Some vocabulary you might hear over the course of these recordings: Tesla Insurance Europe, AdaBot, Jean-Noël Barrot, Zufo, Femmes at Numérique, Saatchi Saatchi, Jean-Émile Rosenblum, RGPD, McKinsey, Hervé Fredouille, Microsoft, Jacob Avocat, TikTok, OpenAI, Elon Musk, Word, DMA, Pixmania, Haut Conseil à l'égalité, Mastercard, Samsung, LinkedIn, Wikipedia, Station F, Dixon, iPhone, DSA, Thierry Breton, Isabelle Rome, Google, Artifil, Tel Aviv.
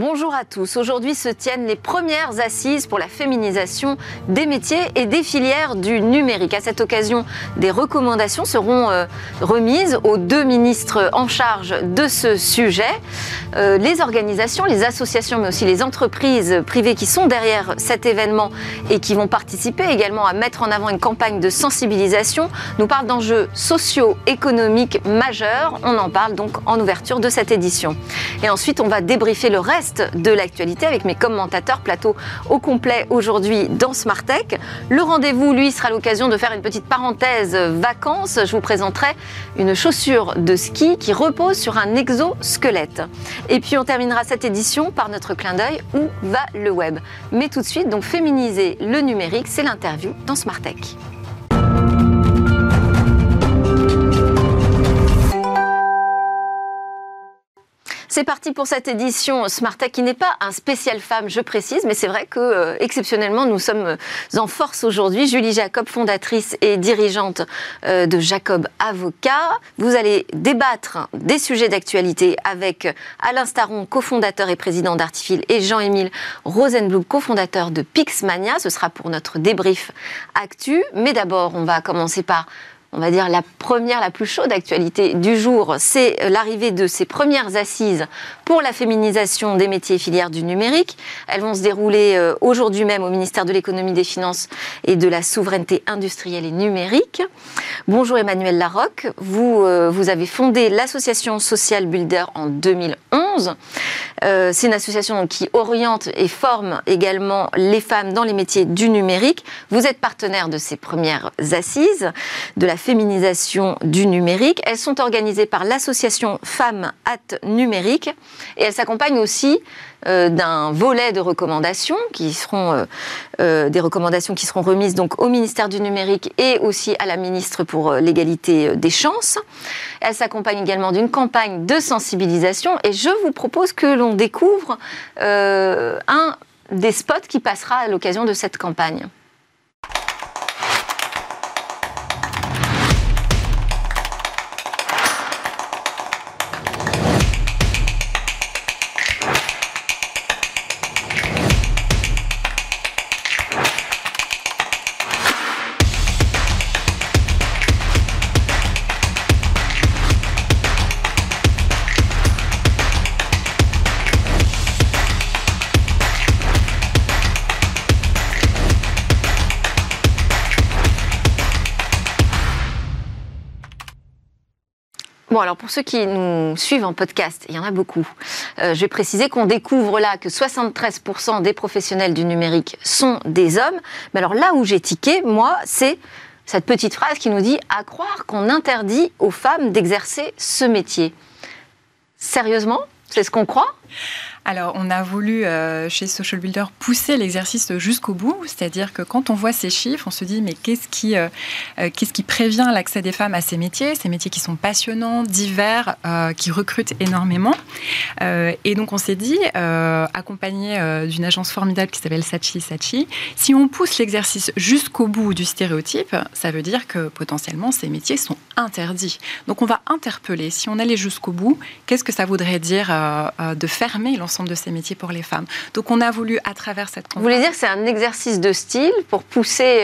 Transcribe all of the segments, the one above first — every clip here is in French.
Bonjour à tous. Aujourd'hui se tiennent les premières assises pour la féminisation des métiers et des filières du numérique. À cette occasion, des recommandations seront remises aux deux ministres en charge de ce sujet. Les organisations, les associations, mais aussi les entreprises privées qui sont derrière cet événement et qui vont participer également à mettre en avant une campagne de sensibilisation, nous parlent d'enjeux sociaux, économiques majeurs. On en parle donc en ouverture de cette édition. Et ensuite, on va débriefer le reste de l'actualité avec mes commentateurs, plateau au complet aujourd'hui dans Smart Tech. Le rendez-vous, lui, sera l'occasion de faire une petite parenthèse vacances. Je vous présenterai une chaussure de ski qui repose sur un exosquelette. Et puis on terminera cette édition par notre clin d'œil où va le web. Mais tout de suite, donc féminiser le numérique, c'est l'interview dans Smart Tech. C'est parti pour cette édition Smart Tech qui n'est pas un spécial femme, je précise, mais c'est vrai que exceptionnellement nous sommes en force aujourd'hui. Julie Jacob, fondatrice et dirigeante de Jacob Avocat. Vous allez débattre des sujets d'actualité avec Alain Staron, cofondateur et président d'Artifil, et Jean-Émile Rosenblum, cofondateur de Pixmania. Ce sera pour notre débrief actu. Mais d'abord, on va commencer par... On va dire la première, la plus chaude actualité du jour, c'est l'arrivée de ces premières assises pour la féminisation des métiers et filières du numérique. Elles vont se dérouler aujourd'hui même au ministère de l'Économie, des Finances et de la Souveraineté industrielle et numérique. Bonjour Emmanuel Larocque, vous avez fondé l'association Social Builder en 2011. C'est une association qui oriente et forme également les femmes dans les métiers du numérique. Vous êtes partenaire de ces premières assises de la féminisation du numérique. Elles sont organisées par l'association Femmes at Numérique et elles s'accompagnent aussi d'un volet de recommandations qui seront des recommandations qui seront remises donc au ministère du numérique et aussi à la ministre pour l'égalité des chances. Elle s'accompagne également d'une campagne de sensibilisation et je vous propose que l'on découvre un des spots qui passera à l'occasion de cette campagne. Bon, alors pour ceux qui nous suivent en podcast, il y en a beaucoup, je vais préciser qu'on découvre là que 73% des professionnels du numérique sont des hommes. Mais alors là où j'ai tiqué, moi, c'est cette petite phrase qui nous dit « à croire qu'on interdit aux femmes d'exercer ce métier ». Sérieusement ? C'est ce qu'on croit ? Alors, on a voulu, chez Social Builder, pousser l'exercice jusqu'au bout. C'est-à-dire que quand on voit ces chiffres, on se dit, mais qu'est-ce qui prévient l'accès des femmes à ces métiers qui sont passionnants, divers, qui recrutent énormément. Et donc, on s'est dit, accompagné d'une agence formidable qui s'appelle Saatchi Saatchi, si on pousse l'exercice jusqu'au bout du stéréotype, ça veut dire que, potentiellement, ces métiers sont interdits. Donc, on va interpeller. Si on allait jusqu'au bout, qu'est-ce que ça voudrait dire de fermer l'ensemble de ces métiers pour les femmes. Donc on a voulu, à travers cette campagne... Vous voulez dire que c'est un exercice de style pour pousser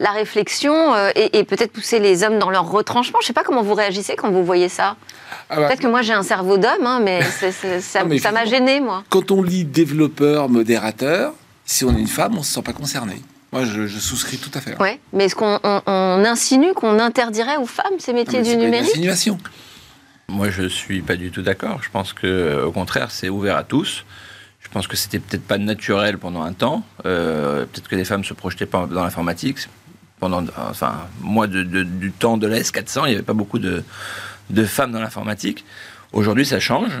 la réflexion et peut-être pousser les hommes dans leur retranchement. Je ne sais pas comment vous réagissez quand vous voyez ça. Ah bah... Peut-être que moi j'ai un cerveau d'homme, hein, mais ça m'a gênée, moi. Quand on lit développeur, modérateur, si on est une femme, on ne se sent pas concerné. Moi, je souscris tout à fait. Hein. Ouais, mais est-ce qu'on insinue qu'on interdirait aux femmes ces métiers du numérique ? C'est une insinuation. Moi, je ne suis pas du tout d'accord. Je pense qu'au contraire, c'est ouvert à tous. Je pense que ce n'était peut-être pas naturel pendant un temps. Peut-être que les femmes ne se projetaient pas dans l'informatique. Pendant, enfin, moi, du temps de l'AS 400, il n'y avait pas beaucoup de femmes dans l'informatique. Aujourd'hui, ça change.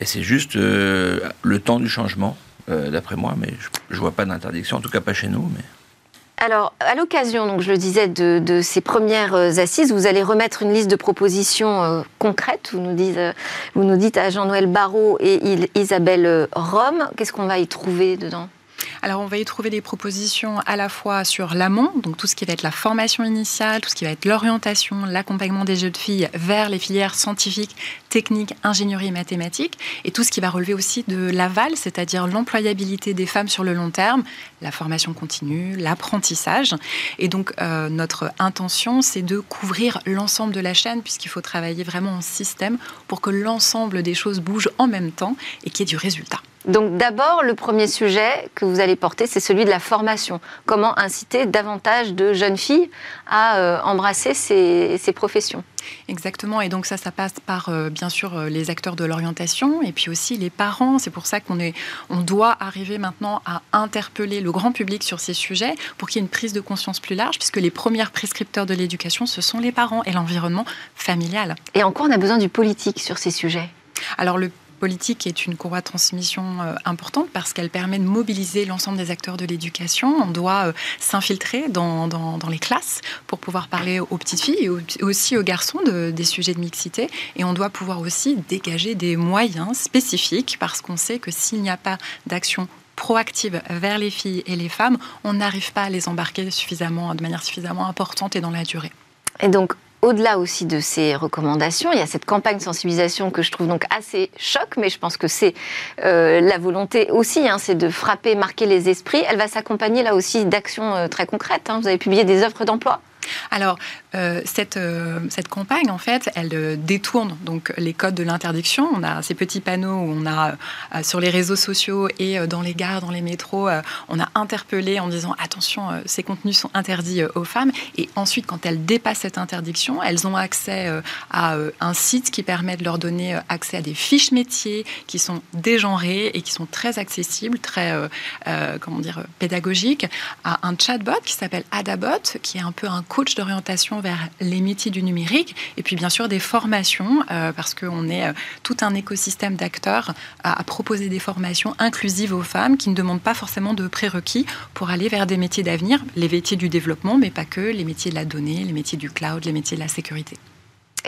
Et c'est juste le temps du changement, d'après moi. Mais je ne vois pas d'interdiction, en tout cas pas chez nous, mais... Alors, à l'occasion, donc je le disais, de ces premières assises, vous allez remettre une liste de propositions concrètes. Vous nous dites à Jean-Noël Barrot et Isabelle Rome, qu'est-ce qu'on va y trouver dedans ? Alors, on va y trouver des propositions à la fois sur l'amont, donc tout ce qui va être la formation initiale, tout ce qui va être l'orientation, l'accompagnement des jeunes filles vers les filières scientifiques, technique, ingénierie et mathématiques, et tout ce qui va relever aussi de l'aval, c'est-à-dire l'employabilité des femmes sur le long terme, la formation continue, l'apprentissage. Et donc, notre intention, c'est de couvrir l'ensemble de la chaîne, puisqu'il faut travailler vraiment en système pour que l'ensemble des choses bougent en même temps et qu'il y ait du résultat. Donc d'abord, le premier sujet que vous allez porter, c'est celui de la formation. Comment inciter davantage de jeunes filles à embrasser ces professions ? Exactement, et donc ça passe par bien sûr les acteurs de l'orientation et puis aussi les parents. C'est pour ça qu'on doit arriver maintenant à interpeller le grand public sur ces sujets pour qu'il y ait une prise de conscience plus large, puisque les premiers prescripteurs de l'éducation, ce sont les parents et l'environnement familial. Et en quoi on a besoin du politique sur ces sujets ? Alors le politique est une courroie de transmission importante parce qu'elle permet de mobiliser l'ensemble des acteurs de l'éducation. On doit s'infiltrer dans les classes pour pouvoir parler aux petites filles et aussi aux garçons des sujets de mixité. Et on doit pouvoir aussi dégager des moyens spécifiques parce qu'on sait que s'il n'y a pas d'action proactive vers les filles et les femmes, on n'arrive pas à les embarquer de manière suffisamment importante et dans la durée. Et donc, au-delà aussi de ces recommandations, il y a cette campagne de sensibilisation que je trouve donc assez choc, mais je pense que c'est la volonté aussi, c'est de frapper, marquer les esprits. Elle va s'accompagner là aussi d'actions très concrètes. Vous avez publié des offres d'emploi. Alors, cette campagne, en fait, elle détourne donc les codes de l'interdiction. On a ces petits panneaux où on a, sur les réseaux sociaux et dans les gares, dans les métros, on a interpellé en disant « Attention, ces contenus sont interdits aux femmes ». Et ensuite, quand elles dépassent cette interdiction, elles ont accès à un site qui permet de leur donner accès à des fiches métiers qui sont dégenrées et qui sont très accessibles, très, pédagogiques, à un chatbot qui s'appelle AdaBot, qui est un peu un coach d'orientation vers les métiers du numérique, et puis bien sûr des formations, parce qu'on est tout un écosystème d'acteurs à proposer des formations inclusives aux femmes qui ne demandent pas forcément de prérequis pour aller vers des métiers d'avenir, les métiers du développement, mais pas que, les métiers de la donnée, les métiers du cloud, les métiers de la sécurité.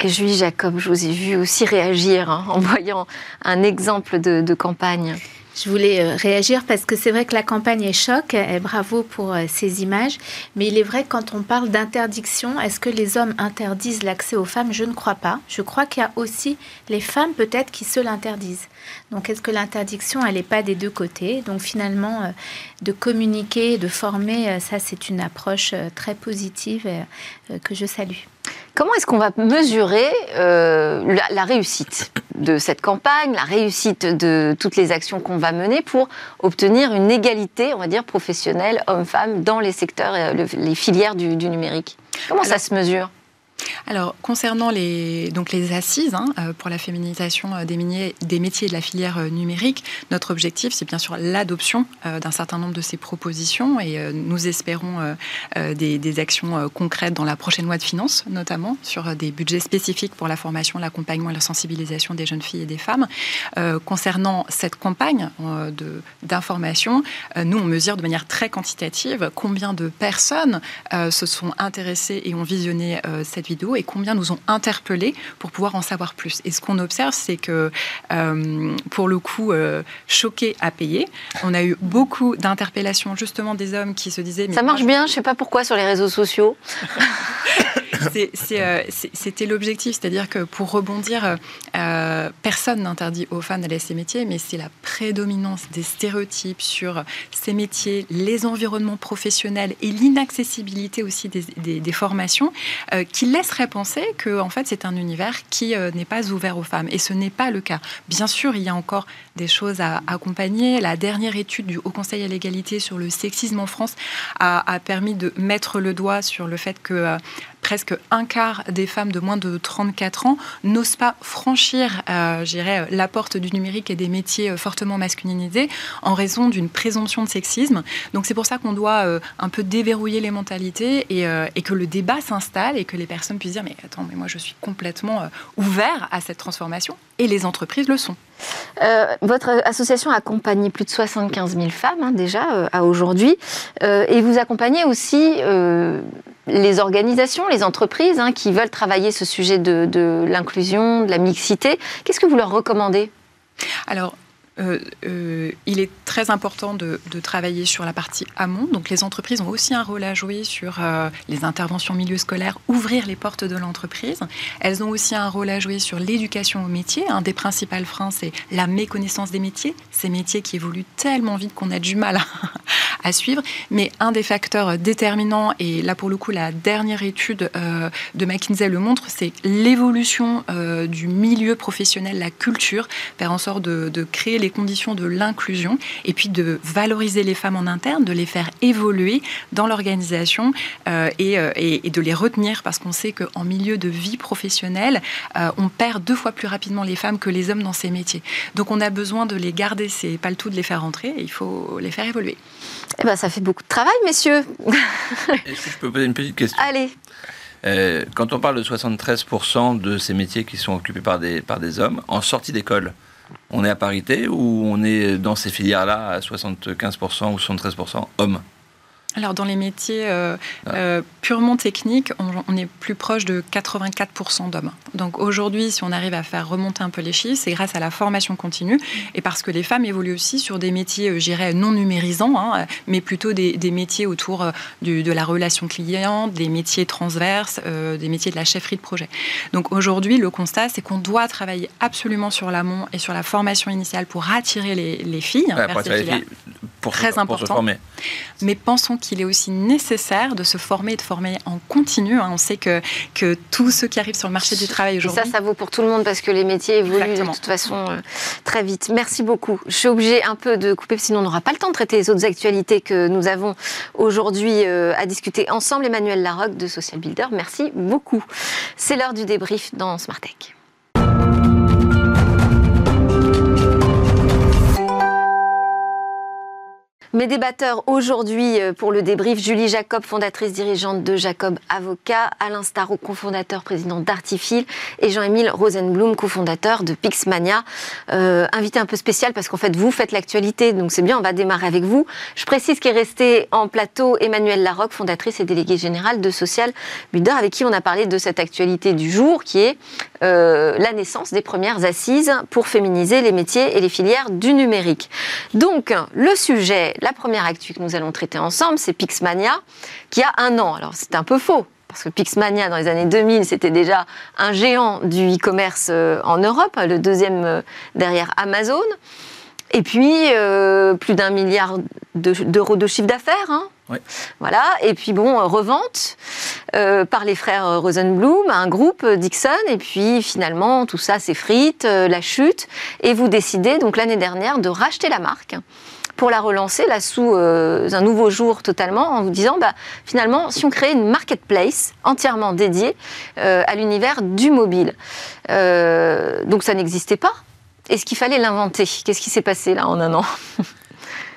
Et Julie Jacob, je vous ai vu aussi réagir en voyant un exemple de campagne. Je voulais réagir parce que c'est vrai que la campagne est choc, et bravo pour ces images, mais il est vrai que quand on parle d'interdiction, est-ce que les hommes interdisent l'accès aux femmes? Je ne crois pas. Je crois qu'il y a aussi les femmes peut-être qui se l'interdisent. Donc est-ce que l'interdiction, elle n'est pas des deux côtés? Donc finalement, de communiquer, de former, ça c'est une approche très positive que je salue. Comment est-ce qu'on va mesurer la réussite de cette campagne, la réussite de toutes les actions qu'on va mener pour obtenir une égalité, on va dire, professionnelle, hommes-femmes, dans les secteurs, les filières du numérique? Comment ça se mesure ? Alors, concernant les assises pour la féminisation des métiers de la filière numérique, notre objectif, c'est bien sûr l'adoption d'un certain nombre de ces propositions et nous espérons des actions concrètes dans la prochaine loi de finances, notamment sur des budgets spécifiques pour la formation, l'accompagnement et la sensibilisation des jeunes filles et des femmes. Concernant cette campagne d'information, nous, on mesure de manière très quantitative combien de personnes se sont intéressées et ont visionné cette vidéo et combien nous ont interpellés pour pouvoir en savoir plus. Et ce qu'on observe, c'est que, pour le coup, choqué à payer, on a eu beaucoup d'interpellations, justement, des hommes qui se disaient... Mais ça marche bien, je ne sais pas pourquoi, sur les réseaux sociaux. C'était l'objectif, c'est-à-dire que, pour rebondir, personne n'interdit aux femmes d'aller à ces métiers, mais c'est la prédominance des stéréotypes sur ces métiers, les environnements professionnels et l'inaccessibilité aussi des formations qui laisserait penser que, en fait, c'est un univers qui n'est pas ouvert aux femmes. Et ce n'est pas le cas. Bien sûr, il y a encore des choses à accompagner. La dernière étude du Haut Conseil à l'égalité sur le sexisme en France a permis de mettre le doigt sur le fait que presque un quart des femmes de moins de 34 ans n'osent pas franchir la porte du numérique et des métiers fortement masculinisés en raison d'une présomption de sexisme. Donc c'est pour ça qu'on doit un peu déverrouiller les mentalités et que le débat s'installe et que les personnes puissent dire « mais attends, mais moi je suis complètement ouvert à cette transformation » et les entreprises le sont. Votre association accompagne plus de 75 000 femmes déjà à aujourd'hui et vous accompagnez aussi les organisations, les entreprises qui veulent travailler ce sujet de l'inclusion, de la mixité. Qu'est-ce que vous leur recommandez ? Alors, il est très important de travailler sur la partie amont. Donc, les entreprises ont aussi un rôle à jouer sur les interventions milieu scolaire, ouvrir les portes de l'entreprise. Elles ont aussi un rôle à jouer sur l'éducation aux métiers. Un des principaux freins, c'est la méconnaissance des métiers. Ces métiers qui évoluent tellement vite qu'on a du mal à suivre. Mais un des facteurs déterminants, et là, pour le coup, la dernière étude de McKinsey le montre, c'est l'évolution du milieu professionnel, la culture, faire en sorte de créer les conditions de l'inclusion et puis de valoriser les femmes en interne, de les faire évoluer dans l'organisation et de les retenir, parce qu'on sait qu'en milieu de vie professionnelle, on perd 2 fois plus rapidement les femmes que les hommes dans ces métiers. Donc on a besoin de les garder, c'est pas le tout de les faire rentrer, il faut les faire évoluer. Eh bien, ça fait beaucoup de travail, messieurs. Est-ce que je peux poser une petite question ? Allez. Quand on parle de 73% de ces métiers qui sont occupés par des hommes, en sortie d'école, on est à parité ou on est dans ces filières-là à 75% ou 73% hommes ? Alors, dans les métiers purement techniques, on est plus proche de 84% d'hommes. Donc, aujourd'hui, si on arrive à faire remonter un peu les chiffres, c'est grâce à la formation continue et parce que les femmes évoluent aussi sur des métiers, je dirais, non numérisants, mais plutôt des métiers autour de la relation client, des métiers transverses, des métiers de la chefferie de projet. Donc, aujourd'hui, le constat, c'est qu'on doit travailler absolument sur l'amont et sur la formation initiale pour attirer les filles. Ouais, vers ces filières. Très important. Se former. Mais pensons qu'il est aussi nécessaire de se former et de former en continu. On sait que tous ceux qui arrivent sur le marché du travail aujourd'hui... Et ça vaut pour tout le monde parce que les métiers évoluent de toute façon très vite. Merci beaucoup. Je suis obligée un peu de couper, sinon on n'aura pas le temps de traiter les autres actualités que nous avons aujourd'hui à discuter ensemble. Emmanuel Larocque de Social Builder, merci beaucoup. C'est l'heure du débrief dans Smart Tech. Mes débatteurs aujourd'hui pour le débrief, Julie Jacob, fondatrice dirigeante de Jacob Avocat, Alain Staron, cofondateur, président d'Artifil, et Jean-Émile Rosenblum, cofondateur de Pixmania. Invité un peu spécial parce qu'en fait, vous faites l'actualité, donc c'est bien, on va démarrer avec vous. Je précise qu'est resté en plateau Emmanuel Larocque, fondatrice et déléguée générale de Social Builder, avec qui on a parlé de cette actualité du jour, qui est la naissance des premières assises pour féminiser les métiers et les filières du numérique. Donc, le sujet... La première actu que nous allons traiter ensemble, c'est Pixmania, qui a 1 an. Alors, c'est un peu faux, parce que Pixmania, dans les années 2000, c'était déjà un géant du e-commerce en Europe, le 2e derrière Amazon. Et puis, plus d'1 milliard d'euros de chiffre d'affaires. Oui. Voilà. Et puis, bon, revente par les frères Rosenblum à un groupe, Dixon. Et puis, finalement, tout ça s'effrite, la chute. Et vous décidez, donc l'année dernière, de racheter la marque pour la relancer là sous un nouveau jour totalement, en vous disant finalement, si on crée une marketplace entièrement dédiée à l'univers du mobile. Donc ça n'existait pas. Est-ce qu'il fallait l'inventer? Qu'est-ce qui s'est passé là en 1 an?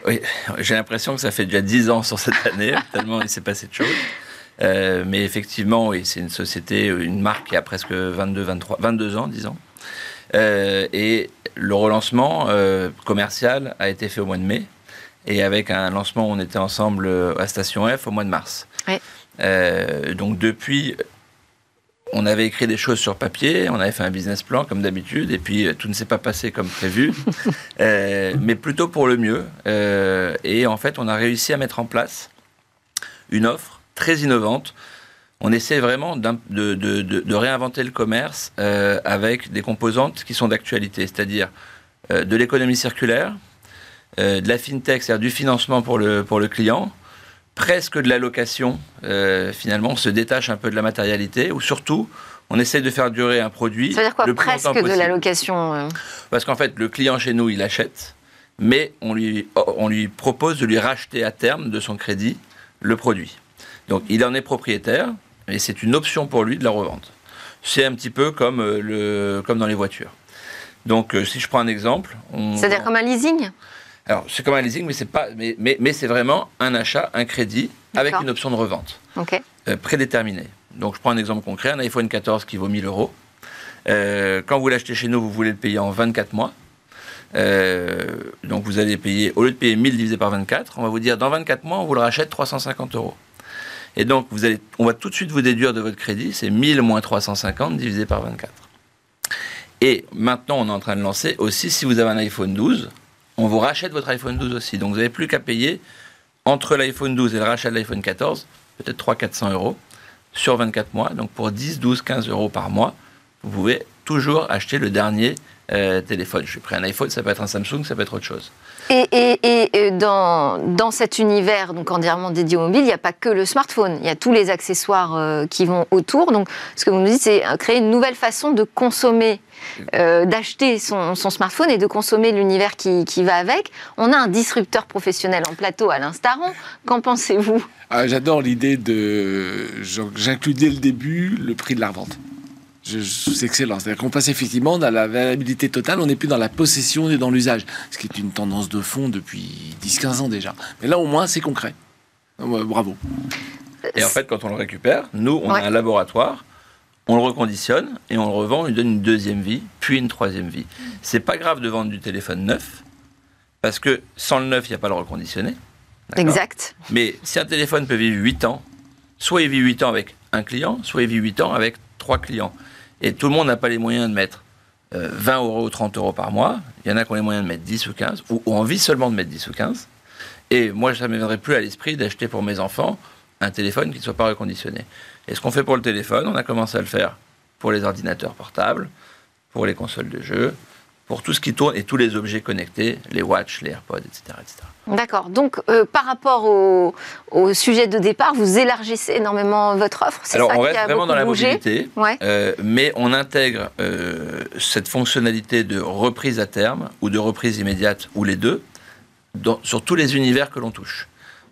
Oui, j'ai l'impression que ça fait déjà 10 ans sur cette année, tellement il s'est passé de choses. Mais effectivement, oui, c'est une société, une marque qui a presque 22 ans, disons. Et le relancement commercial a été fait au mois de mai, et avec un lancement où on était ensemble à Station F au mois de mars. Oui. Donc depuis, on avait écrit des choses sur papier, on avait fait un business plan comme d'habitude, et puis tout ne s'est pas passé comme prévu, mais plutôt pour le mieux. Et en fait, on a réussi à mettre en place une offre très innovante. On essaie vraiment de réinventer le commerce avec des composantes qui sont d'actualité, c'est-à-dire de l'économie circulaire, de la fintech, c'est-à-dire du financement pour le client, presque de la location. Finalement, on se détache un peu de la matérialité, ou surtout, on essaie de faire durer un produit. Ça veut dire quoi, le plus longtemps possible ? Presque de la location Parce qu'en fait, le client chez nous, il achète, mais on lui propose de lui racheter à terme de son crédit le produit. Donc, il en est propriétaire. Et c'est une option pour lui de la revente. C'est un petit peu comme dans les voitures. Donc, si je prends un exemple... C'est-à-dire comme un leasing ? Alors, c'est comme un leasing, mais c'est vraiment un achat, un crédit, avec une option de revente prédéterminée. Donc, je prends un exemple concret, un iPhone 14 qui vaut 1 000 €. Quand vous l'achetez chez nous, vous voulez le payer en 24 mois. Donc, vous allez payer, au lieu de payer 1 000 divisé par 24, on va vous dire, dans 24 mois, on vous le rachète 350 €. Et donc, on va tout de suite vous déduire de votre crédit, c'est 1000 moins 350 divisé par 24. Et maintenant, on est en train de lancer aussi, si vous avez un iPhone 12, on vous rachète votre iPhone 12 aussi. Donc vous n'avez plus qu'à payer entre l'iPhone 12 et le rachat de l'iPhone 14, peut-être 300-400 euros sur 24 mois. Donc pour 10, 12, 15 euros par mois, vous pouvez toujours acheter le dernier téléphone. J'ai pris un iPhone, ça peut être un Samsung, ça peut être autre chose. Et dans cet univers donc entièrement dédié au mobile, il n'y a pas que le smartphone, il y a tous les accessoires qui vont autour. Donc ce que vous nous dites, c'est créer une nouvelle façon de consommer, d'acheter son smartphone et de consommer l'univers qui va avec. On a un disrupteur professionnel en plateau, Alain Staron. Qu'en pensez-vous ? Ah, j'adore l'idée de... J'inclus dès le début le prix de la revente. C'est excellent. C'est-à-dire qu'on passe effectivement dans la valabilité totale, on n'est plus dans la possession et dans l'usage, ce qui est une tendance de fond depuis 10-15 ans déjà. Mais là, au moins, c'est concret. Bravo. Et en fait, quand on le récupère, nous, on a un laboratoire, on le reconditionne et on le revend, on lui donne une deuxième vie, puis une troisième vie. C'est pas grave de vendre du téléphone neuf, parce que sans le neuf, il n'y a pas le reconditionné. Exact. Mais si un téléphone peut vivre 8 ans, soit il vit 8 ans avec un client, soit il vit 8 ans avec 3 clients. Et tout le monde n'a pas les moyens de mettre 20 euros ou 30 euros par mois. Il y en a qui ont les moyens de mettre 10 ou 15, ou envie seulement de mettre 10 ou 15. Et moi, ça ne me viendrait plus à l'esprit d'acheter pour mes enfants un téléphone qui ne soit pas reconditionné. Et ce qu'on fait pour le téléphone, on a commencé à le faire pour les ordinateurs portables, pour les consoles de jeux, pour tout ce qui tourne et tous les objets connectés, les watches, les AirPods, etc. etc. D'accord. Donc, par rapport au sujet de départ, vous élargissez énormément votre offre. Alors, ça on reste vraiment dans la mobilité, mais on intègre cette fonctionnalité de reprise à terme ou de reprise immédiate, ou les deux, sur tous les univers que l'on touche.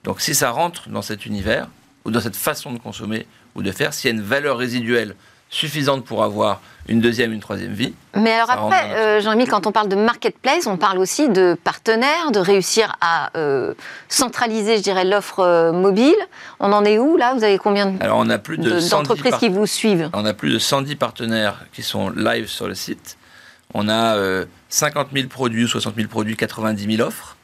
Donc, si ça rentre dans cet univers, ou dans cette façon de consommer ou de faire, s'il y a une valeur résiduelle suffisante pour avoir une deuxième, une troisième vie. Mais alors après, Jean-Émile, quand on parle de marketplace, on parle aussi de partenaires, de réussir à centraliser, je dirais, l'offre mobile. On en est où, là ? Vous avez combien d'entreprises qui vous suivent ? On a plus de 110 partenaires qui sont live sur le site. On a 50 000 produits, 60 000 produits, 90 000 offres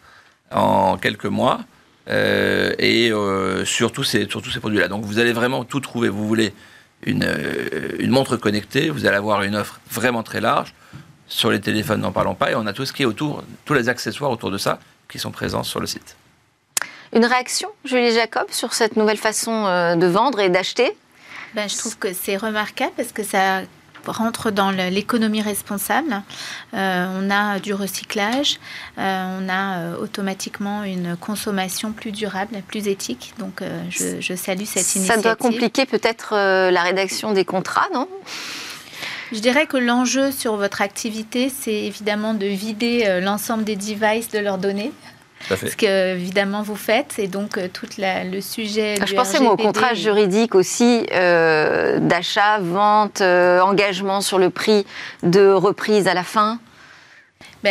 en quelques mois. Sur tous ces produits-là. Donc, vous allez vraiment tout trouver. Vous voulez une montre connectée, vous allez avoir une offre vraiment très large. Sur les téléphones, n'en parlons pas. Et on a tout ce qui est autour, tous les accessoires autour de ça qui sont présents sur le site. Une réaction, Julie Jacob, sur cette nouvelle façon de vendre et d'acheter ? Je trouve que c'est remarquable parce que ça rentre dans l'économie responsable. On a du recyclage, on a automatiquement une consommation plus durable, plus éthique. Donc je salue cette initiative. Ça doit compliquer peut-être la rédaction des contrats, non ? Je dirais que l'enjeu sur votre activité, c'est évidemment de vider l'ensemble des devices de leurs données. Ce que, évidemment, vous faites, et donc tout le sujet du RGPD... Je pensais, moi, au contrat juridique aussi, d'achat, vente, engagement sur le prix de reprise à la fin.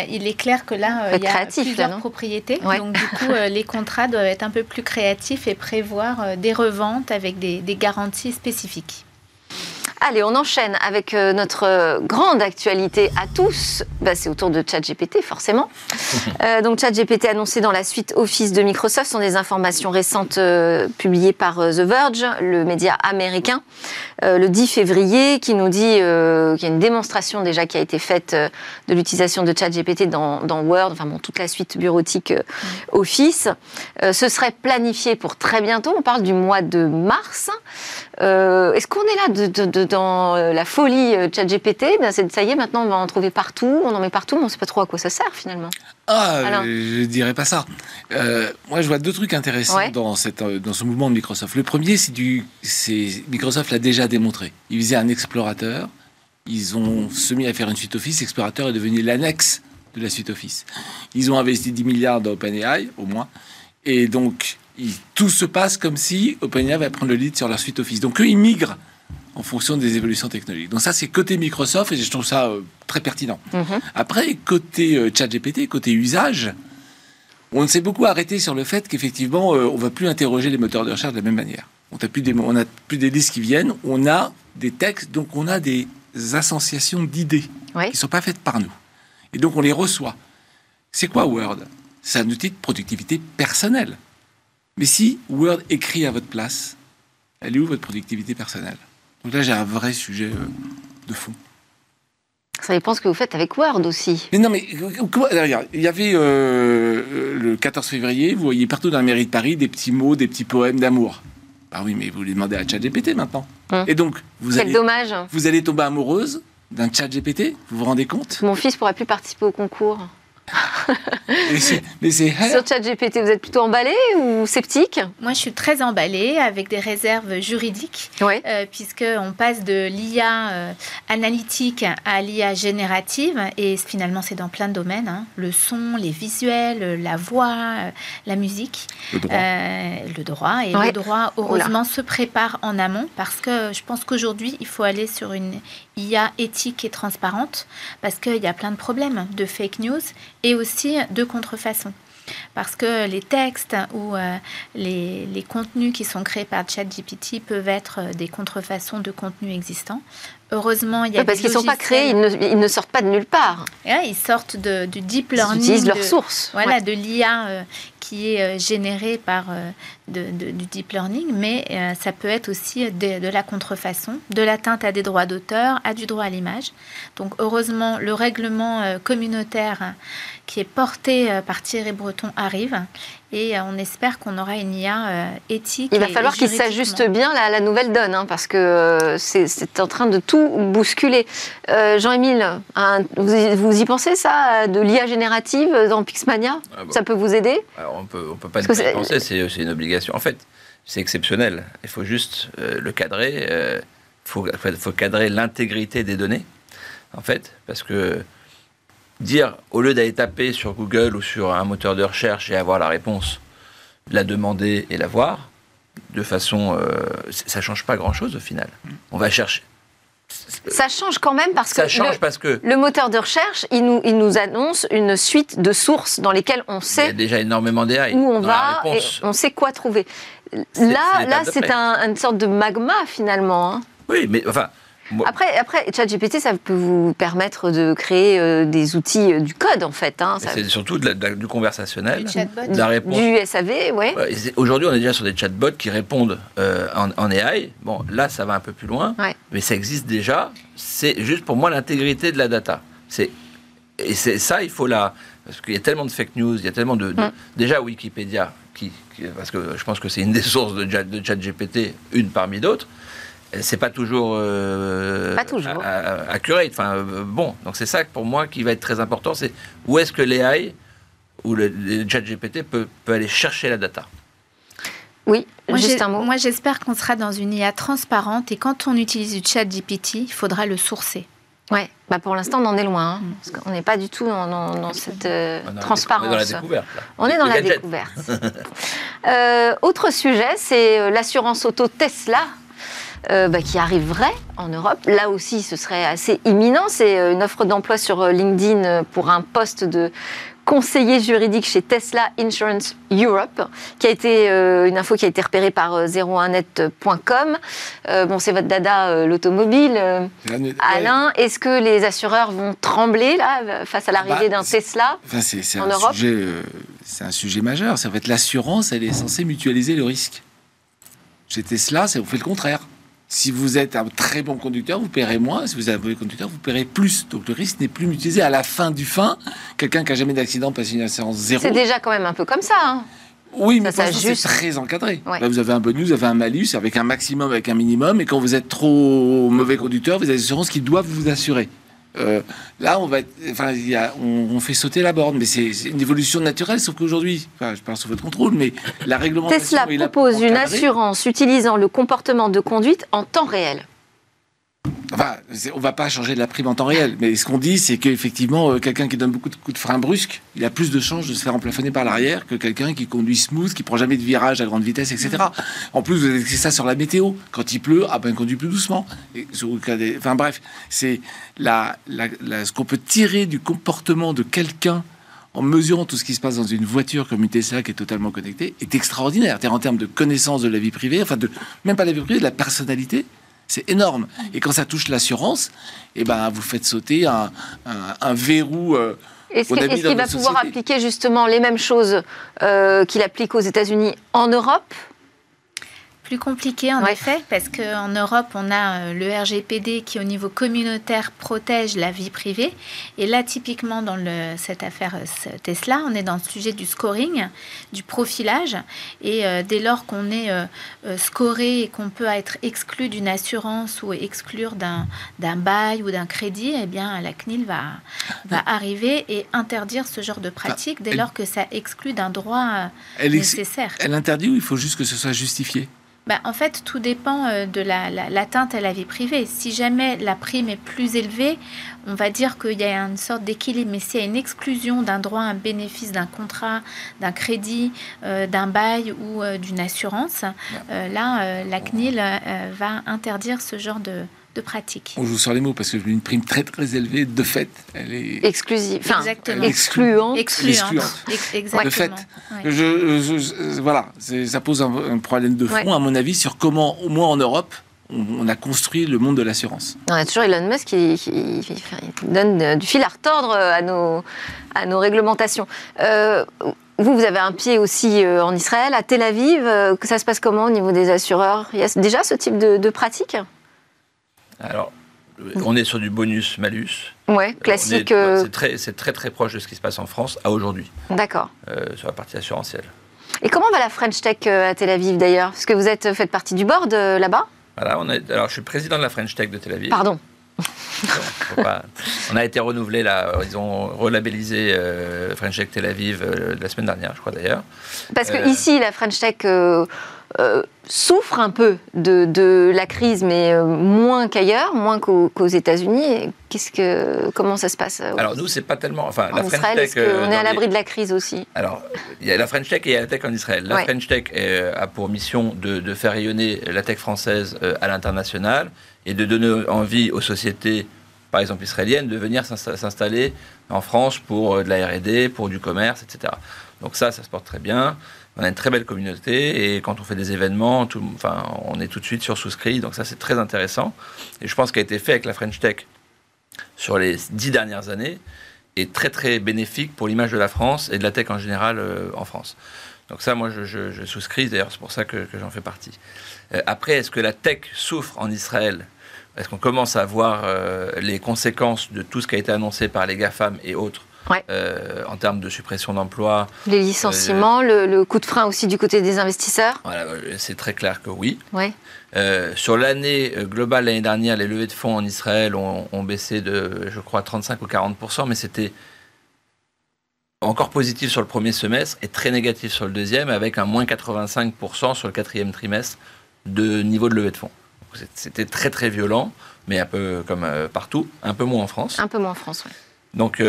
Il est clair que là, il y a plusieurs propriétés. Ouais. Donc, du coup, les contrats doivent être un peu plus créatifs et prévoir des reventes avec des garanties spécifiques. Allez, on enchaîne avec notre grande actualité à tous. C'est autour de ChatGPT, forcément. Donc, ChatGPT annoncé dans la suite Office de Microsoft. Ce sont des informations récentes publiées par The Verge, le média américain, le 10 février, qui nous dit qu'il y a une démonstration déjà qui a été faite de l'utilisation de ChatGPT dans Word, toute la suite bureautique Office. Ce serait planifié pour très bientôt. On parle du mois de mars. Est-ce qu'on est là dans la folie ChatGPT? Ça y est, maintenant on va en trouver partout, on en met partout, mais on ne sait pas trop à quoi ça sert finalement. Je ne dirais pas ça. Moi je vois deux trucs intéressants dans ce mouvement de Microsoft. Le premier, c'est Microsoft l'a déjà démontré. Ils faisaient un explorateur, ils ont se mis à faire une suite Office, l'explorateur est devenu l'annexe de la suite Office. Ils ont investi 10 milliards dans OpenAI, au moins, et donc tout se passe comme si OpenAI va prendre le lead sur leur suite Office. Donc eux, ils migrent en fonction des évolutions technologiques. Donc ça, c'est côté Microsoft, et je trouve ça très pertinent. Après, côté ChatGPT, côté usage, on s'est beaucoup arrêté sur le fait qu'effectivement, on ne va plus interroger les moteurs de recherche de la même manière. On n'a plus des listes qui viennent, on a des textes, donc on a des associations d'idées qui ne sont pas faites par nous. Et donc, on les reçoit. C'est quoi Word ? C'est un outil de productivité personnelle. Mais si Word écrit à votre place, elle est où votre productivité personnelle ? Donc là, j'ai un vrai sujet de fond. Ça dépend ce que vous faites avec Word aussi. Mais non, mais regarde, il y avait le 14 février, vous voyez partout dans la mairie de Paris des petits mots, des petits poèmes d'amour. Ah oui, mais vous les demandez à ChatGPT maintenant. Et donc, vous allez tomber amoureuse d'un ChatGPT, vous vous rendez compte? Mon fils ne pourra plus participer au concours. Mais sur ChatGPT, vous êtes plutôt emballé ou sceptique? Moi, je suis très emballée avec des réserves juridiques, oui. Puisqu'on passe de l'IA analytique à l'IA générative, et finalement, c'est dans plein de domaines, hein, le son, les visuels, la voix, la musique, le droit et ouais. Le droit, heureusement, se prépare en amont, parce que je pense qu'aujourd'hui, il faut aller sur une IA éthique et transparente, parce qu'il y a plein de problèmes de fake news et aussi de contrefaçon. Parce que les textes ou les contenus qui sont créés par ChatGPT peuvent être des contrefaçons de contenus existants. Heureusement, il y a parce qu'ils ne sont pas créés, ils ne sortent pas de nulle part. Ouais, ils sortent du deep learning. Ils utilisent leurs sources. Voilà, ouais. De l'IA qui est générée par du deep learning, mais ça peut être aussi de la contrefaçon, de l'atteinte à des droits d'auteur, à du droit à l'image. Donc, heureusement, le règlement communautaire qui est porté par Thierry Breton arrive. Et on espère qu'on aura une IA éthique. Il va falloir qu'il s'ajuste bien à la nouvelle donne, hein, parce que c'est en train de tout bousculer. Jean-Émile, vous y pensez ça, de l'IA générative dans Pixmania? Ah bon. Ça peut vous aider? Alors on peut pas y penser, c'est une obligation. En fait, c'est exceptionnel. Il faut juste le cadrer. Il faut cadrer l'intégrité des données, en fait, parce que... Dire, au lieu d'aller taper sur Google ou sur un moteur de recherche et avoir la réponse, la demander et l'avoir, de façon... ça ne change pas grand-chose au final. On va chercher. Ça change quand même parce que, le moteur de recherche, il nous annonce une suite de sources dans lesquelles on sait... Il y a déjà énormément d'AI où on va et on sait quoi trouver. Là c'est une sorte de magma finalement. Hein. Oui, mais enfin... Après, ChatGPT, ça peut vous permettre de créer des outils du code, en fait. Hein, ça... C'est surtout du conversationnel, de la réponse. Du SAV, oui. Aujourd'hui, on est déjà sur des chatbots qui répondent en AI. Bon, là, ça va un peu plus loin, ouais. Mais ça existe déjà. C'est juste, pour moi, l'intégrité de la data. Et ça, il faut la... Parce qu'il y a tellement de fake news, il y a tellement de... Déjà, Wikipédia, parce que je pense que c'est une des sources de ChatGPT, une parmi d'autres. C'est pas toujours accurate. Enfin, bon, donc c'est ça pour moi qui va être très important, c'est où est-ce que l'AI ou le ChatGPT peut aller chercher la data. Oui, juste un mot. Moi, j'espère qu'on sera dans une IA transparente et quand on utilise du ChatGPT, il faudra le sourcer. Ouais, bah pour l'instant on en est loin, hein, parce qu'on n'est pas du tout dans cette transparence. On est dans la découverte. Là. On est dans la découverte. Autre sujet, c'est l'assurance auto Tesla. Qui arriverait en Europe. Là aussi, ce serait assez imminent. C'est une offre d'emploi sur LinkedIn pour un poste de conseiller juridique chez Tesla Insurance Europe, qui a été une info qui a été repérée par 01net.com. Bon, c'est votre dada, l'automobile. Alain, est-ce que les assureurs vont trembler là, face à l'arrivée d'un Tesla en Europe? C'est un sujet majeur. En fait, l'assurance, elle est censée mutualiser le risque. Chez Tesla, ça vous fait le contraire. Si vous êtes un très bon conducteur, vous paierez moins. Si vous êtes un mauvais conducteur, vous paierez plus. Donc le risque n'est plus mutualisé. À la fin du fin, quelqu'un qui n'a jamais d'accident passe une assurance zéro. C'est déjà quand même un peu comme ça. Hein. Oui, mais c'est très encadré. Ouais. Là, vous avez un bonus, vous avez un malus, avec un maximum, avec un minimum. Et quand vous êtes trop mauvais conducteur, vous avez des assurances qui doivent vous assurer. Là, on fait sauter la borne, mais c'est une évolution naturelle, sauf qu'aujourd'hui, je parle sous votre contrôle, mais la réglementation... Tesla propose une assurance utilisant le comportement de conduite en temps réel. Enfin, on ne va pas changer de la prime en temps réel, mais ce qu'on dit, c'est qu'effectivement, quelqu'un qui donne beaucoup de coups de frein brusques, il a plus de chances de se faire emplafonner par l'arrière que quelqu'un qui conduit smooth, qui ne prend jamais de virage à grande vitesse, etc. En plus, vous avez ça sur la météo. Quand il pleut, il conduit plus doucement. Enfin bref, c'est ce qu'on peut tirer du comportement de quelqu'un en mesurant tout ce qui se passe dans une voiture comme une Tesla qui est totalement connectée, est extraordinaire. En termes de connaissance de la vie privée, même pas de la vie privée, de la personnalité, c'est énorme. Et quand ça touche l'assurance, vous faites sauter un verrou. Est-ce qu'il va pouvoir appliquer justement les mêmes choses qu'il applique aux États-Unis en Europe ? plus compliqué en effet, parce qu'en Europe, on a le RGPD qui, au niveau communautaire, protège la vie privée. Et là, typiquement, dans cette affaire Tesla, on est dans le sujet du scoring, du profilage. Et dès lors qu'on est scoré et qu'on peut être exclu d'une assurance ou exclure d'un bail ou d'un crédit, eh bien, la CNIL va arriver et interdire ce genre de pratique dès lors que ça exclut d'un droit nécessaire. Elle interdit ou il faut juste que ce soit justifié ? En fait, tout dépend de l'atteinte à la vie privée. Si jamais la prime est plus élevée, on va dire qu'il y a une sorte d'équilibre. Mais s'il y a une exclusion d'un droit, un bénéfice d'un contrat, d'un crédit, d'un bail ou d'une assurance, la CNIL va interdire ce genre de pratique. On joue sur les mots parce que une prime très très élevée, de fait, elle est exclusive, excluante. Exactement. De fait, voilà, ça pose un problème de fond à mon avis sur comment, au moins en Europe, on a construit le monde de l'assurance. On a toujours Elon Musk qui donne du fil à retordre à nos réglementations. Vous avez un pied aussi en Israël, à Tel Aviv. Ça se passe comment au niveau des assureurs? Il y a déjà ce type de pratique? Alors, on est sur du bonus-malus. Oui, classique. C'est très, très proche de ce qui se passe en France à aujourd'hui. D'accord. Sur la partie assurantielle. Et comment va la French Tech à Tel Aviv, d'ailleurs? Parce que vous faites partie du board là-bas. Voilà, alors, je suis président de la French Tech de Tel Aviv. Pardon. Non, on a été renouvelé là. Ils ont relabellisé French Tech Tel Aviv la semaine dernière, je crois, d'ailleurs. Parce que ici, la French Tech... souffre un peu de la crise, mais moins qu'ailleurs, moins qu'aux États-Unis. Comment ça se passe? Alors nous, c'est pas tellement... Enfin, en la French Israël, Tech, on est à l'abri de la crise aussi. Alors, il y a la French Tech et il y a la Tech en Israël. La French Tech a pour mission de faire rayonner la Tech française à l'international et de donner envie aux sociétés, par exemple israéliennes, de venir s'installer en France pour de la R&D, pour du commerce, etc. Donc ça se porte très bien. On a une très belle communauté et quand on fait des événements, on est tout de suite sur souscrit. Donc ça, c'est très intéressant. Et je pense qu'a été fait avec la French Tech sur les 10 dernières années est très, très bénéfique pour l'image de la France et de la tech en général en France. Donc ça, moi, je souscris. D'ailleurs, c'est pour ça que j'en fais partie. Après, est-ce que la tech souffre en Israël? Est-ce qu'on commence à voir les conséquences de tout ce qui a été annoncé par les GAFAM et autres? En termes de suppression d'emplois. Les licenciements, le coup de frein aussi du côté des investisseurs. Voilà, c'est très clair que oui. Sur l'année globale, l'année dernière, les levées de fonds en Israël ont baissé de, je crois, 35 ou 40%, mais c'était encore positif sur le premier semestre et très négatif sur le deuxième, avec un moins 85% sur le quatrième trimestre de niveau de levée de fonds. Donc, c'était très très violent, mais un peu comme partout, un peu moins en France. Un peu moins en France, oui. Donc,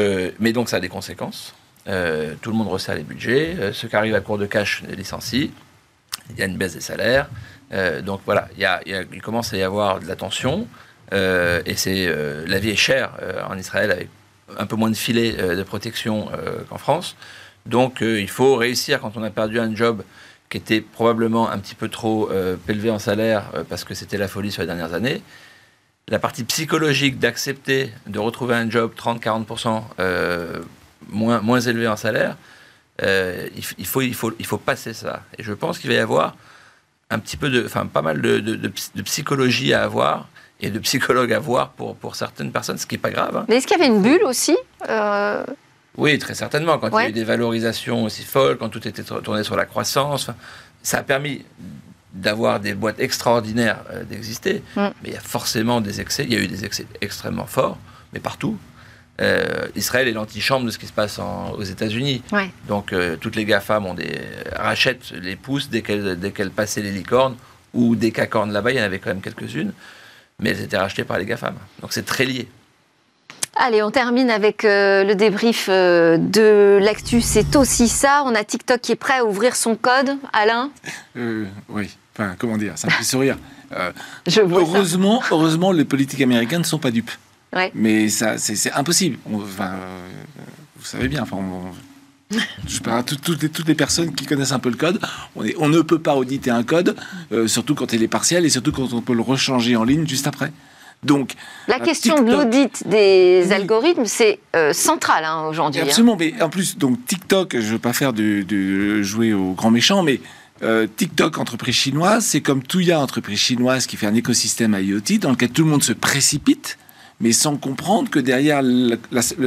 donc ça a des conséquences. Tout le monde resserre les budgets. Ceux qui arrivent à court de cash les licencient. Il y a une baisse des salaires. Donc voilà, il commence à y avoir de la tension. Et la vie est chère en Israël, avec un peu moins de filets de protection qu'en France. Donc il faut réussir, quand on a perdu un job qui était probablement un petit peu trop élevé en salaire, parce que c'était la folie sur les dernières années. La partie psychologique d'accepter de retrouver un job 30-40% moins élevé en salaire, il faut passer ça. Et je pense qu'il va y avoir un petit peu pas mal de psychologie à avoir et de psychologue à voir pour certaines personnes, ce qui n'est pas grave. Mais est-ce qu'il y avait une bulle aussi Oui, très certainement. Quand il y a eu des valorisations aussi folles, quand tout était tourné sur la croissance, ça a permis d'avoir des boîtes extraordinaires d'exister, mais il y a forcément des excès, il y a eu des excès extrêmement forts, mais partout. Israël est l'antichambre de ce qui se passe aux États-Unis. Donc toutes les GAFAM rachètent les pousses dès qu'elles passaient les licornes, ou des cacornes là-bas, il y en avait quand même quelques-unes, mais elles étaient rachetées par les GAFAM. Donc c'est très lié. Allez, on termine avec le débrief de l'actu. C'est aussi ça. On a TikTok qui est prêt à ouvrir son code. Alain ? Oui. Enfin, comment dire ? Ça me fait sourire. Heureusement, les politiques américains ne sont pas dupes. Mais ça, c'est impossible. Vous savez bien. Je parle à toutes les personnes qui connaissent un peu le code. On ne peut pas auditer un code, surtout quand il est partiel et surtout quand on peut le rechanger en ligne juste après. Donc, la question de l'audit des algorithmes, c'est central aujourd'hui. Absolument, mais en plus, donc TikTok, je ne veux pas jouer au grand méchant, mais TikTok, entreprise chinoise, c'est comme Touya, entreprise chinoise, qui fait un écosystème IoT dans lequel tout le monde se précipite, mais sans comprendre que derrière le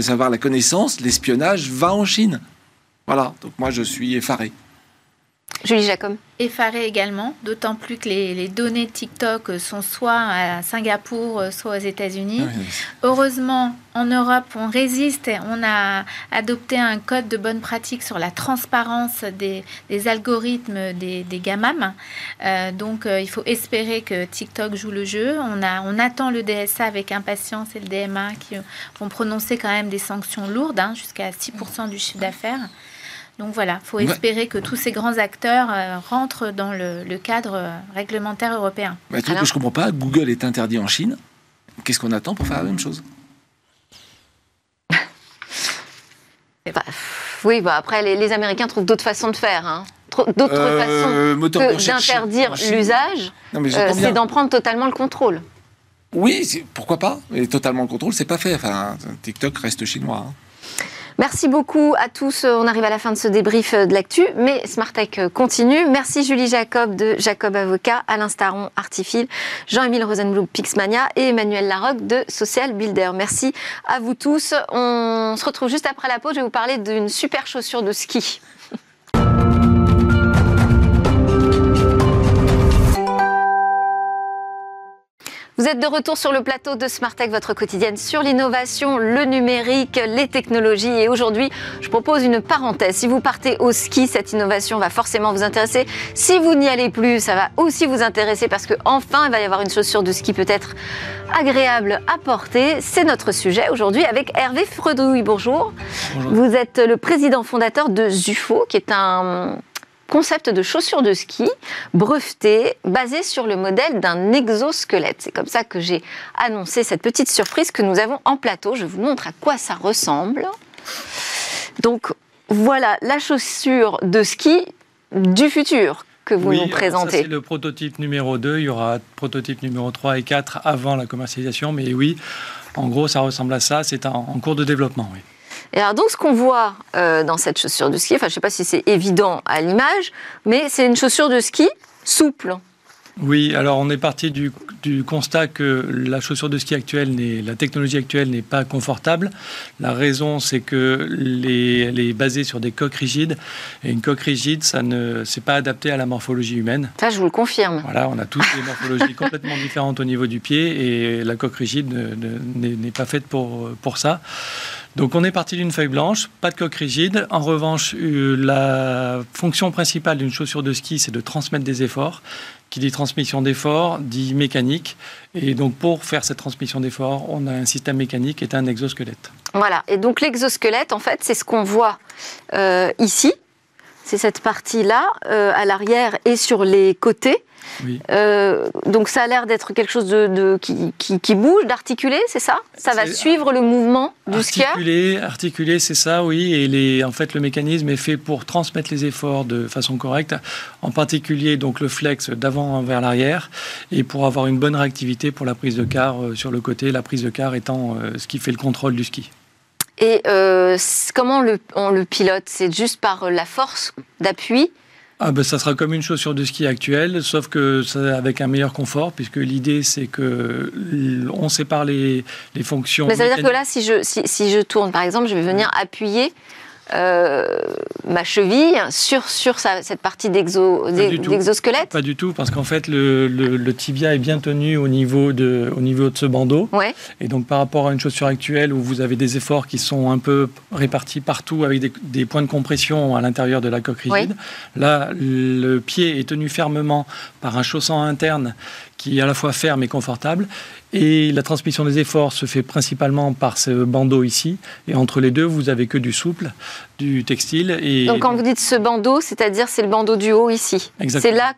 savoir, la connaissance, l'espionnage va en Chine. Voilà, donc moi je suis effaré. Julie Jacob. Effaré également, d'autant plus que les données de TikTok sont soit à Singapour, soit aux États-Unis. Oui. Heureusement, en Europe, on résiste. On a adopté un code de bonne pratique sur la transparence des algorithmes des GAFAM. Donc, il faut espérer que TikTok joue le jeu. On attend le DSA avec impatience et le DMA qui vont prononcer quand même des sanctions lourdes, hein, jusqu'à 6% du chiffre d'affaires. Donc voilà, il faut espérer que tous ces grands acteurs rentrent dans le cadre réglementaire européen. Mais truc que je ne comprends pas, Google est interdit en Chine. Qu'est-ce qu'on attend pour faire la même chose ? Après, les Américains trouvent d'autres façons de faire. Hein. D'autres façons que d'interdire l'usage, c'est d'en prendre totalement le contrôle. Oui, pourquoi pas ? Et totalement le contrôle, c'est pas fait. Enfin, TikTok reste chinois. Hein. Merci beaucoup à tous. On arrive à la fin de ce débrief de l'actu, mais Smart Tech continue. Merci Julie Jacob de Jacob Avocat, Alain Staron, Artifil, Jean-Émile Rosenblum, Pixmania et Emmanuel Larocque de Social Builder. Merci à vous tous. On se retrouve juste après la pause. Je vais vous parler d'une super chaussure de ski. Vous êtes de retour sur le plateau de Smart Tech, votre quotidienne sur l'innovation, le numérique, les technologies. Et aujourd'hui, je propose une parenthèse. Si vous partez au ski, cette innovation va forcément vous intéresser. Si vous n'y allez plus, ça va aussi vous intéresser parce qu'enfin, il va y avoir une chaussure de ski peut-être agréable à porter. C'est notre sujet aujourd'hui avec Hervé Fredouille. Bonjour. Bonjour. Vous êtes le président fondateur de Zufo, qui est un concept de chaussures de ski brevetées, basé sur le modèle d'un exosquelette. C'est comme ça que j'ai annoncé cette petite surprise que nous avons en plateau. Je vous montre à quoi ça ressemble. Donc voilà la chaussure de ski du futur que vous nous présentez. Ça, c'est le prototype numéro 2. Il y aura prototype numéro 3 et 4 avant la commercialisation. Mais oui, en gros, ça ressemble à ça. C'est en cours de développement, oui. Et alors donc, ce qu'on voit dans cette chaussure de ski, enfin, je ne sais pas si c'est évident à l'image, mais c'est une chaussure de ski souple. Oui, alors on est parti du constat que la chaussure de ski actuelle, la technologie actuelle n'est pas confortable. La raison, c'est qu'elle est basée sur des coques rigides. Et une coque rigide, ça ne c'est pas adapté à la morphologie humaine. Ça, je vous le confirme. Voilà, on a tous des morphologies complètement différentes au niveau du pied. Et la coque rigide n'est pas faite pour ça. Donc on est parti d'une feuille blanche, pas de coque rigide. En revanche, la fonction principale d'une chaussure de ski, c'est de transmettre des efforts. Qui dit transmission d'efforts, dit mécanique. Et donc pour faire cette transmission d'efforts, on a un système mécanique et un exosquelette. Voilà, et donc l'exosquelette, en fait, c'est ce qu'on voit ici. C'est cette partie-là, à l'arrière et sur les côtés. Oui. Donc ça a l'air d'être quelque chose qui bouge, d'articulé, c'est ça ? Ça va suivre le mouvement du skieur ? Articulé, c'est ça, oui. Et en fait, le mécanisme est fait pour transmettre les efforts de façon correcte, en particulier donc, le flex d'avant vers l'arrière, et pour avoir une bonne réactivité pour la prise de quart sur le côté, la prise de quart étant ce qui fait le contrôle du ski. Et comment on le pilote ? C'est juste par la force d'appui ? Ah ben, ça sera comme une chaussure de ski actuelle, sauf que ça, avec un meilleur confort, puisque l'idée c'est que on sépare les fonctions. Mais ça veut dire que là, si je tourne, par exemple, je vais venir appuyer ma cheville sur cette partie d'exosquelette. Pas du tout, parce qu'en fait, le tibia est bien tenu au niveau de ce bandeau. Ouais. Et donc, par rapport à une chaussure actuelle où vous avez des efforts qui sont un peu répartis partout avec des points de compression à l'intérieur de la coque rigide, là, le pied est tenu fermement par un chausson interne qui est à la fois ferme et confortable. Et la transmission des efforts se fait principalement par ce bandeau ici. Et entre les deux, vous n'avez que du souple, du textile. Et donc quand vous dites ce bandeau, c'est-à-dire c'est le bandeau du haut ici. Exactement. C'est là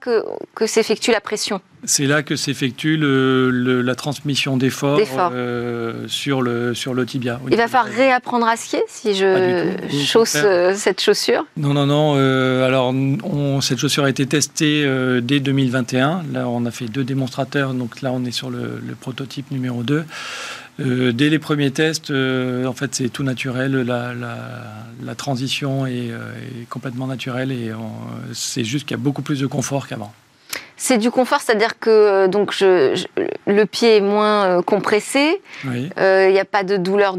que s'effectue la pression. C'est là que s'effectue la transmission d'efforts. Sur le tibia. Il va falloir réapprendre à skier si je chausse cette chaussure ? Non. Cette chaussure a été testée dès 2021. Là, on a fait 2 démonstrateurs. Donc là, on est sur le prototype numéro 2. Dès les premiers tests, en fait, c'est tout naturel. La transition est complètement naturelle et c'est juste qu'il y a beaucoup plus de confort qu'avant. C'est du confort, c'est-à-dire que donc le pied est moins compressé, il n'y a pas de douleur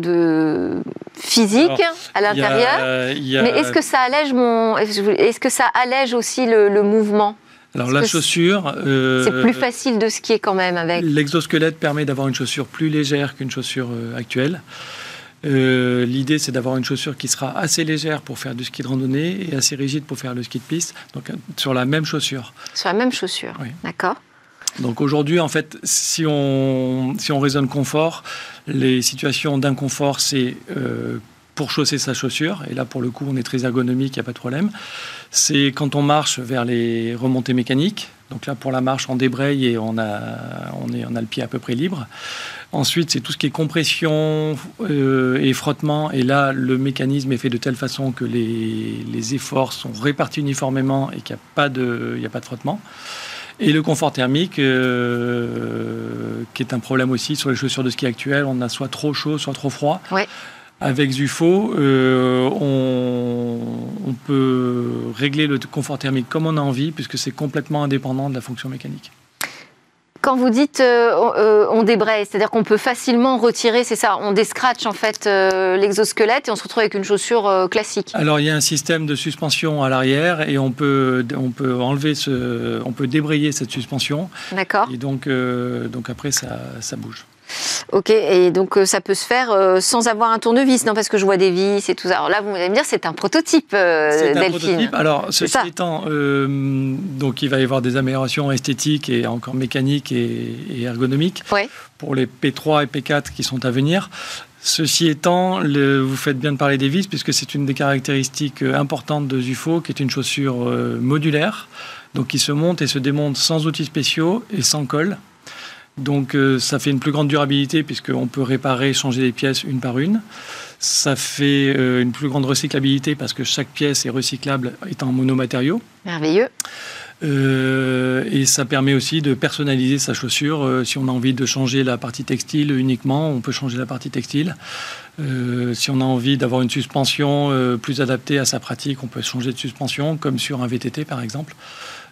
physique à l'intérieur. Mais est-ce que ça allège aussi le mouvement ? Alors la chaussure... c'est plus facile de skier quand même avec... L'exosquelette permet d'avoir une chaussure plus légère qu'une chaussure actuelle. L'idée, c'est d'avoir une chaussure qui sera assez légère pour faire du ski de randonnée et assez rigide pour faire le ski de piste, donc sur la même chaussure. Sur la même chaussure, oui. D'accord. Donc aujourd'hui, en fait, si on raisonne confort, les situations d'inconfort, c'est pour chausser sa chaussure, et là, pour le coup, on est très ergonomique, il n'y a pas de problème. C'est quand on marche vers les remontées mécaniques. Donc là, pour la marche, on débraye et on a le pied à peu près libre. Ensuite, c'est tout ce qui est compression et frottement. Et là, le mécanisme est fait de telle façon que les efforts sont répartis uniformément et qu'il n'y a pas de frottement. Et le confort thermique, qui est un problème aussi sur les chaussures de ski actuelles. On a soit trop chaud, soit trop froid. Ouais. Avec Zufo, on peut régler le confort thermique comme on a envie, puisque c'est complètement indépendant de la fonction mécanique. Quand vous dites on débraye, c'est-à-dire qu'on peut facilement retirer, c'est ça, on déscratche en fait l'exosquelette et on se retrouve avec une chaussure classique. Alors il y a un système de suspension à l'arrière et on peut enlever on peut débrayer cette suspension. D'accord. Et donc après ça bouge. Ok, et donc ça peut se faire sans avoir un tournevis, non, parce que je vois des vis et tout ça. Alors là, vous allez me dire, c'est un prototype, Delphine. C'est un prototype. Alors, ceci étant, donc il va y avoir des améliorations esthétiques et encore mécaniques et ergonomiques pour les P3 et P4 qui sont à venir. Ceci étant, vous faites bien de parler des vis, puisque c'est une des caractéristiques importantes de Zufo, qui est une chaussure modulaire, donc qui se monte et se démonte sans outils spéciaux et sans colle. Donc ça fait une plus grande durabilité puisqu'on peut réparer, changer les pièces une par une. Ça fait une plus grande recyclabilité parce que chaque pièce est recyclable étant en monomatériaux. Merveilleux. Et ça permet aussi de personnaliser sa chaussure. Si on a envie de changer la partie textile uniquement, on peut changer la partie textile. Si on a envie d'avoir une suspension plus adaptée à sa pratique, on peut changer de suspension, comme sur un VTT par exemple.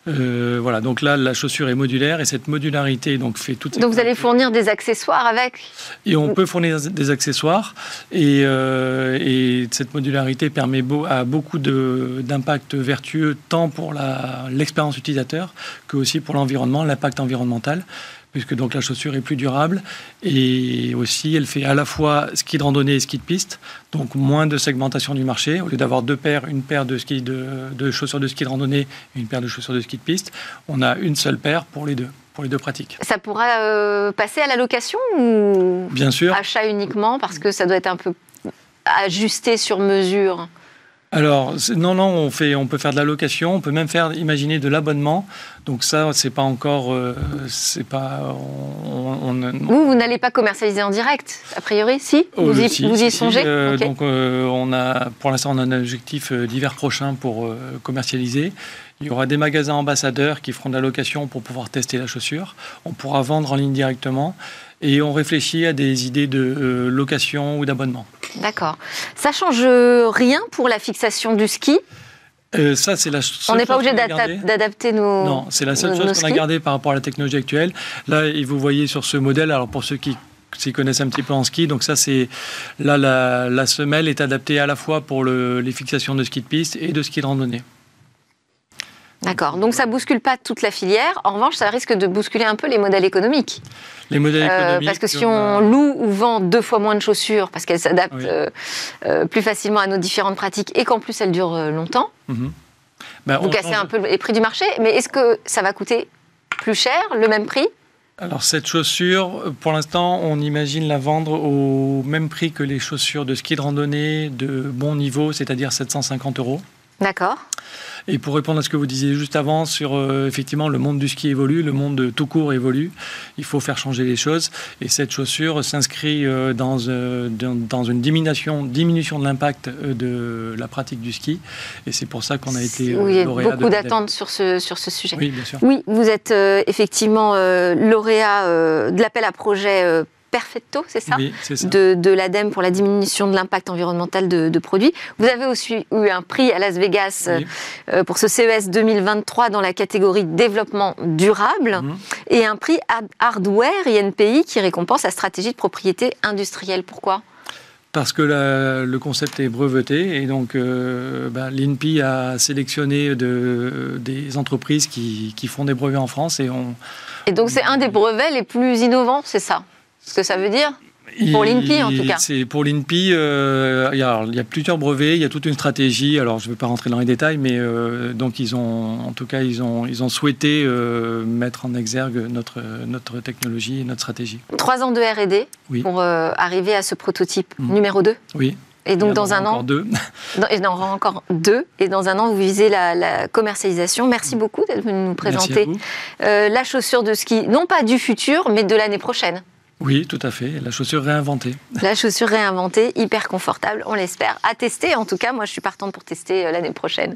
Voilà, donc là, la chaussure est modulaire et cette modularité donc fait toute. Donc vous allez fournir des accessoires avec. Et on peut fournir des accessoires et cette modularité permet beaucoup d'impact vertueux tant pour l'expérience utilisateur que aussi pour l'environnement, l'impact environnemental. Puisque donc la chaussure est plus durable et aussi elle fait à la fois ski de randonnée et ski de piste, donc moins de segmentation du marché. Au lieu d'avoir 2 paires, une paire de chaussures de ski de randonnée et une paire de chaussures de ski de piste, on a une seule paire pour les deux pratiques. Ça pourra passer à la location ou bien sûr. Achat uniquement parce que ça doit être un peu ajusté sur mesure. Alors, non, on peut faire de la location, on peut même imaginer de l'abonnement. Donc ça, c'est pas encore... Vous n'allez pas commercialiser en direct, a priori, si ? Vous y songez ? Okay. Donc, pour l'instant, on a un objectif l'hiver prochain pour commercialiser. Il y aura des magasins ambassadeurs qui feront de la location pour pouvoir tester la chaussure. On pourra vendre en ligne directement. Et on réfléchit à des idées de location ou d'abonnement. D'accord. Ça change rien pour la fixation du ski ? Ça, c'est la seule. On n'est pas obligé d'adapter nos. Non, c'est la seule chose qu'on a gardée par rapport à la technologie actuelle. Là, vous voyez sur ce modèle, alors pour ceux qui s'y connaissent un petit peu en ski, donc ça, c'est. Là, la semelle est adaptée à la fois pour les fixations de ski de piste et de ski de randonnée. D'accord, donc ça ne bouscule pas toute la filière. En revanche, ça risque de bousculer un peu les modèles économiques. Les modèles économiques... parce que si on loue ou vend 2 fois moins de chaussures, parce qu'elles s'adaptent plus facilement à nos différentes pratiques, et qu'en plus elles durent longtemps, vous cassez un peu les prix du marché. Mais est-ce que ça va coûter plus cher, le même prix ? Alors cette chaussure, pour l'instant, on imagine la vendre au même prix que les chaussures de ski de randonnée de bon niveau, c'est-à-dire 750 euros. D'accord. Et pour répondre à ce que vous disiez juste avant sur effectivement le monde du ski évolue, le monde tout court évolue, il faut faire changer les choses et cette chaussure s'inscrit dans une diminution de l'impact de la pratique du ski et c'est pour ça qu'on a été lauréat. Il y a beaucoup d'attentes sur ce sujet. Oui, bien sûr. Oui, vous êtes effectivement lauréat de l'appel à projet Perfecto, c'est ça ? Oui, c'est ça. De l'ADEME pour la diminution de l'impact environnemental de produits. Vous avez aussi eu un prix à Las Vegas pour ce CES 2023 dans la catégorie développement durable et un prix hardware INPI qui récompense la stratégie de propriété industrielle. Pourquoi ? Parce que le concept est breveté et donc l'INPI a sélectionné des entreprises qui font des brevets en France. Et donc c'est un des brevets les plus innovants, c'est ça ? Ce que ça veut dire ? Pour l'INPI, en tout cas. Pour l'INPI, il y a plusieurs brevets, il y a toute une stratégie. Alors, je ne vais pas rentrer dans les détails, mais donc ils ont souhaité mettre en exergue notre technologie et notre stratégie. 3 ans de R&D pour arriver à ce prototype numéro 2. Oui. Et donc, dans un an, il en aura encore 2. Et dans un an, vous visez la commercialisation. Merci beaucoup d'être venu nous présenter la chaussure de ski, non pas du futur, mais de l'année prochaine. Oui, tout à fait. La chaussure réinventée. La chaussure réinventée, hyper confortable, on l'espère. À tester, en tout cas, moi je suis partante pour tester l'année prochaine.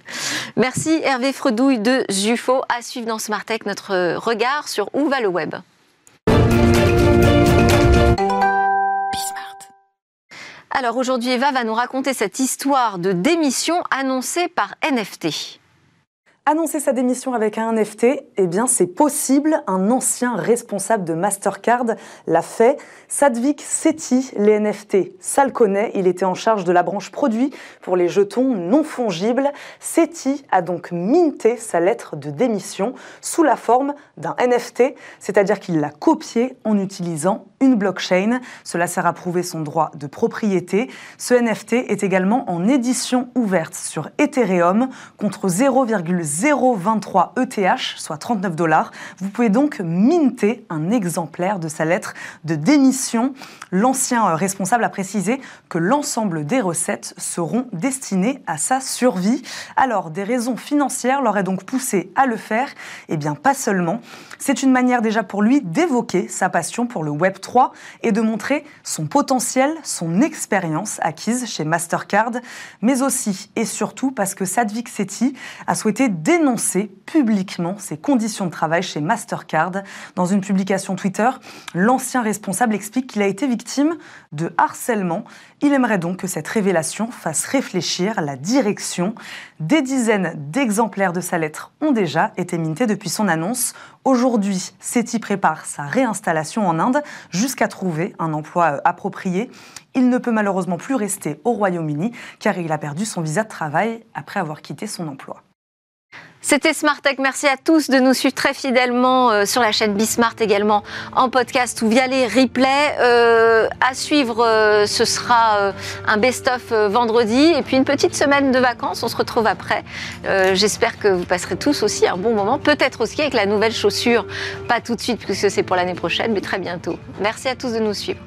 Merci Hervé Fredouille de Zufo. À suivre dans Smart Tech, notre regard sur où va le web. Alors aujourd'hui, Eva va nous raconter cette histoire de démission annoncée par NFT. Annoncer sa démission avec un NFT, eh bien c'est possible. Un ancien responsable de Mastercard l'a fait. Satvik Sethi, les NFT, ça le connaît. Il était en charge de la branche produit pour les jetons non fongibles. Sethi a donc minté sa lettre de démission sous la forme d'un NFT, c'est-à-dire qu'il l'a copié en utilisant une blockchain. Cela sert à prouver son droit de propriété. Ce NFT est également en édition ouverte sur Ethereum contre 0,023 ETH, soit 39$. Vous pouvez donc minter un exemplaire de sa lettre de démission. L'ancien responsable a précisé que l'ensemble des recettes seront destinées à sa survie. Alors, des raisons financières l'auraient donc poussé à le faire ? Eh bien, pas seulement. C'est une manière déjà pour lui d'évoquer sa passion pour le Web3 et de montrer son potentiel, son expérience acquise chez Mastercard, mais aussi et surtout parce que Satvik Sethi a souhaité dénoncer publiquement ses conditions de travail chez Mastercard. Dans une publication Twitter, l'ancien responsable explique qu'il a été victime de harcèlement. Il aimerait donc que cette révélation fasse réfléchir la direction. Des dizaines d'exemplaires de sa lettre ont déjà été mintés depuis son annonce. Aujourd'hui, Sethi prépare sa réinstallation en Inde jusqu'à trouver un emploi approprié. Il ne peut malheureusement plus rester au Royaume-Uni car il a perdu son visa de travail après avoir quitté son emploi. C'était Smart Tech. Merci à tous de nous suivre très fidèlement sur la chaîne Bismart, également en podcast ou via les replays. À suivre, ce sera un best-of vendredi et puis une petite semaine de vacances. On se retrouve après. J'espère que vous passerez tous aussi un bon moment, peut-être aussi avec la nouvelle chaussure. Pas tout de suite puisque c'est pour l'année prochaine, mais très bientôt. Merci à tous de nous suivre.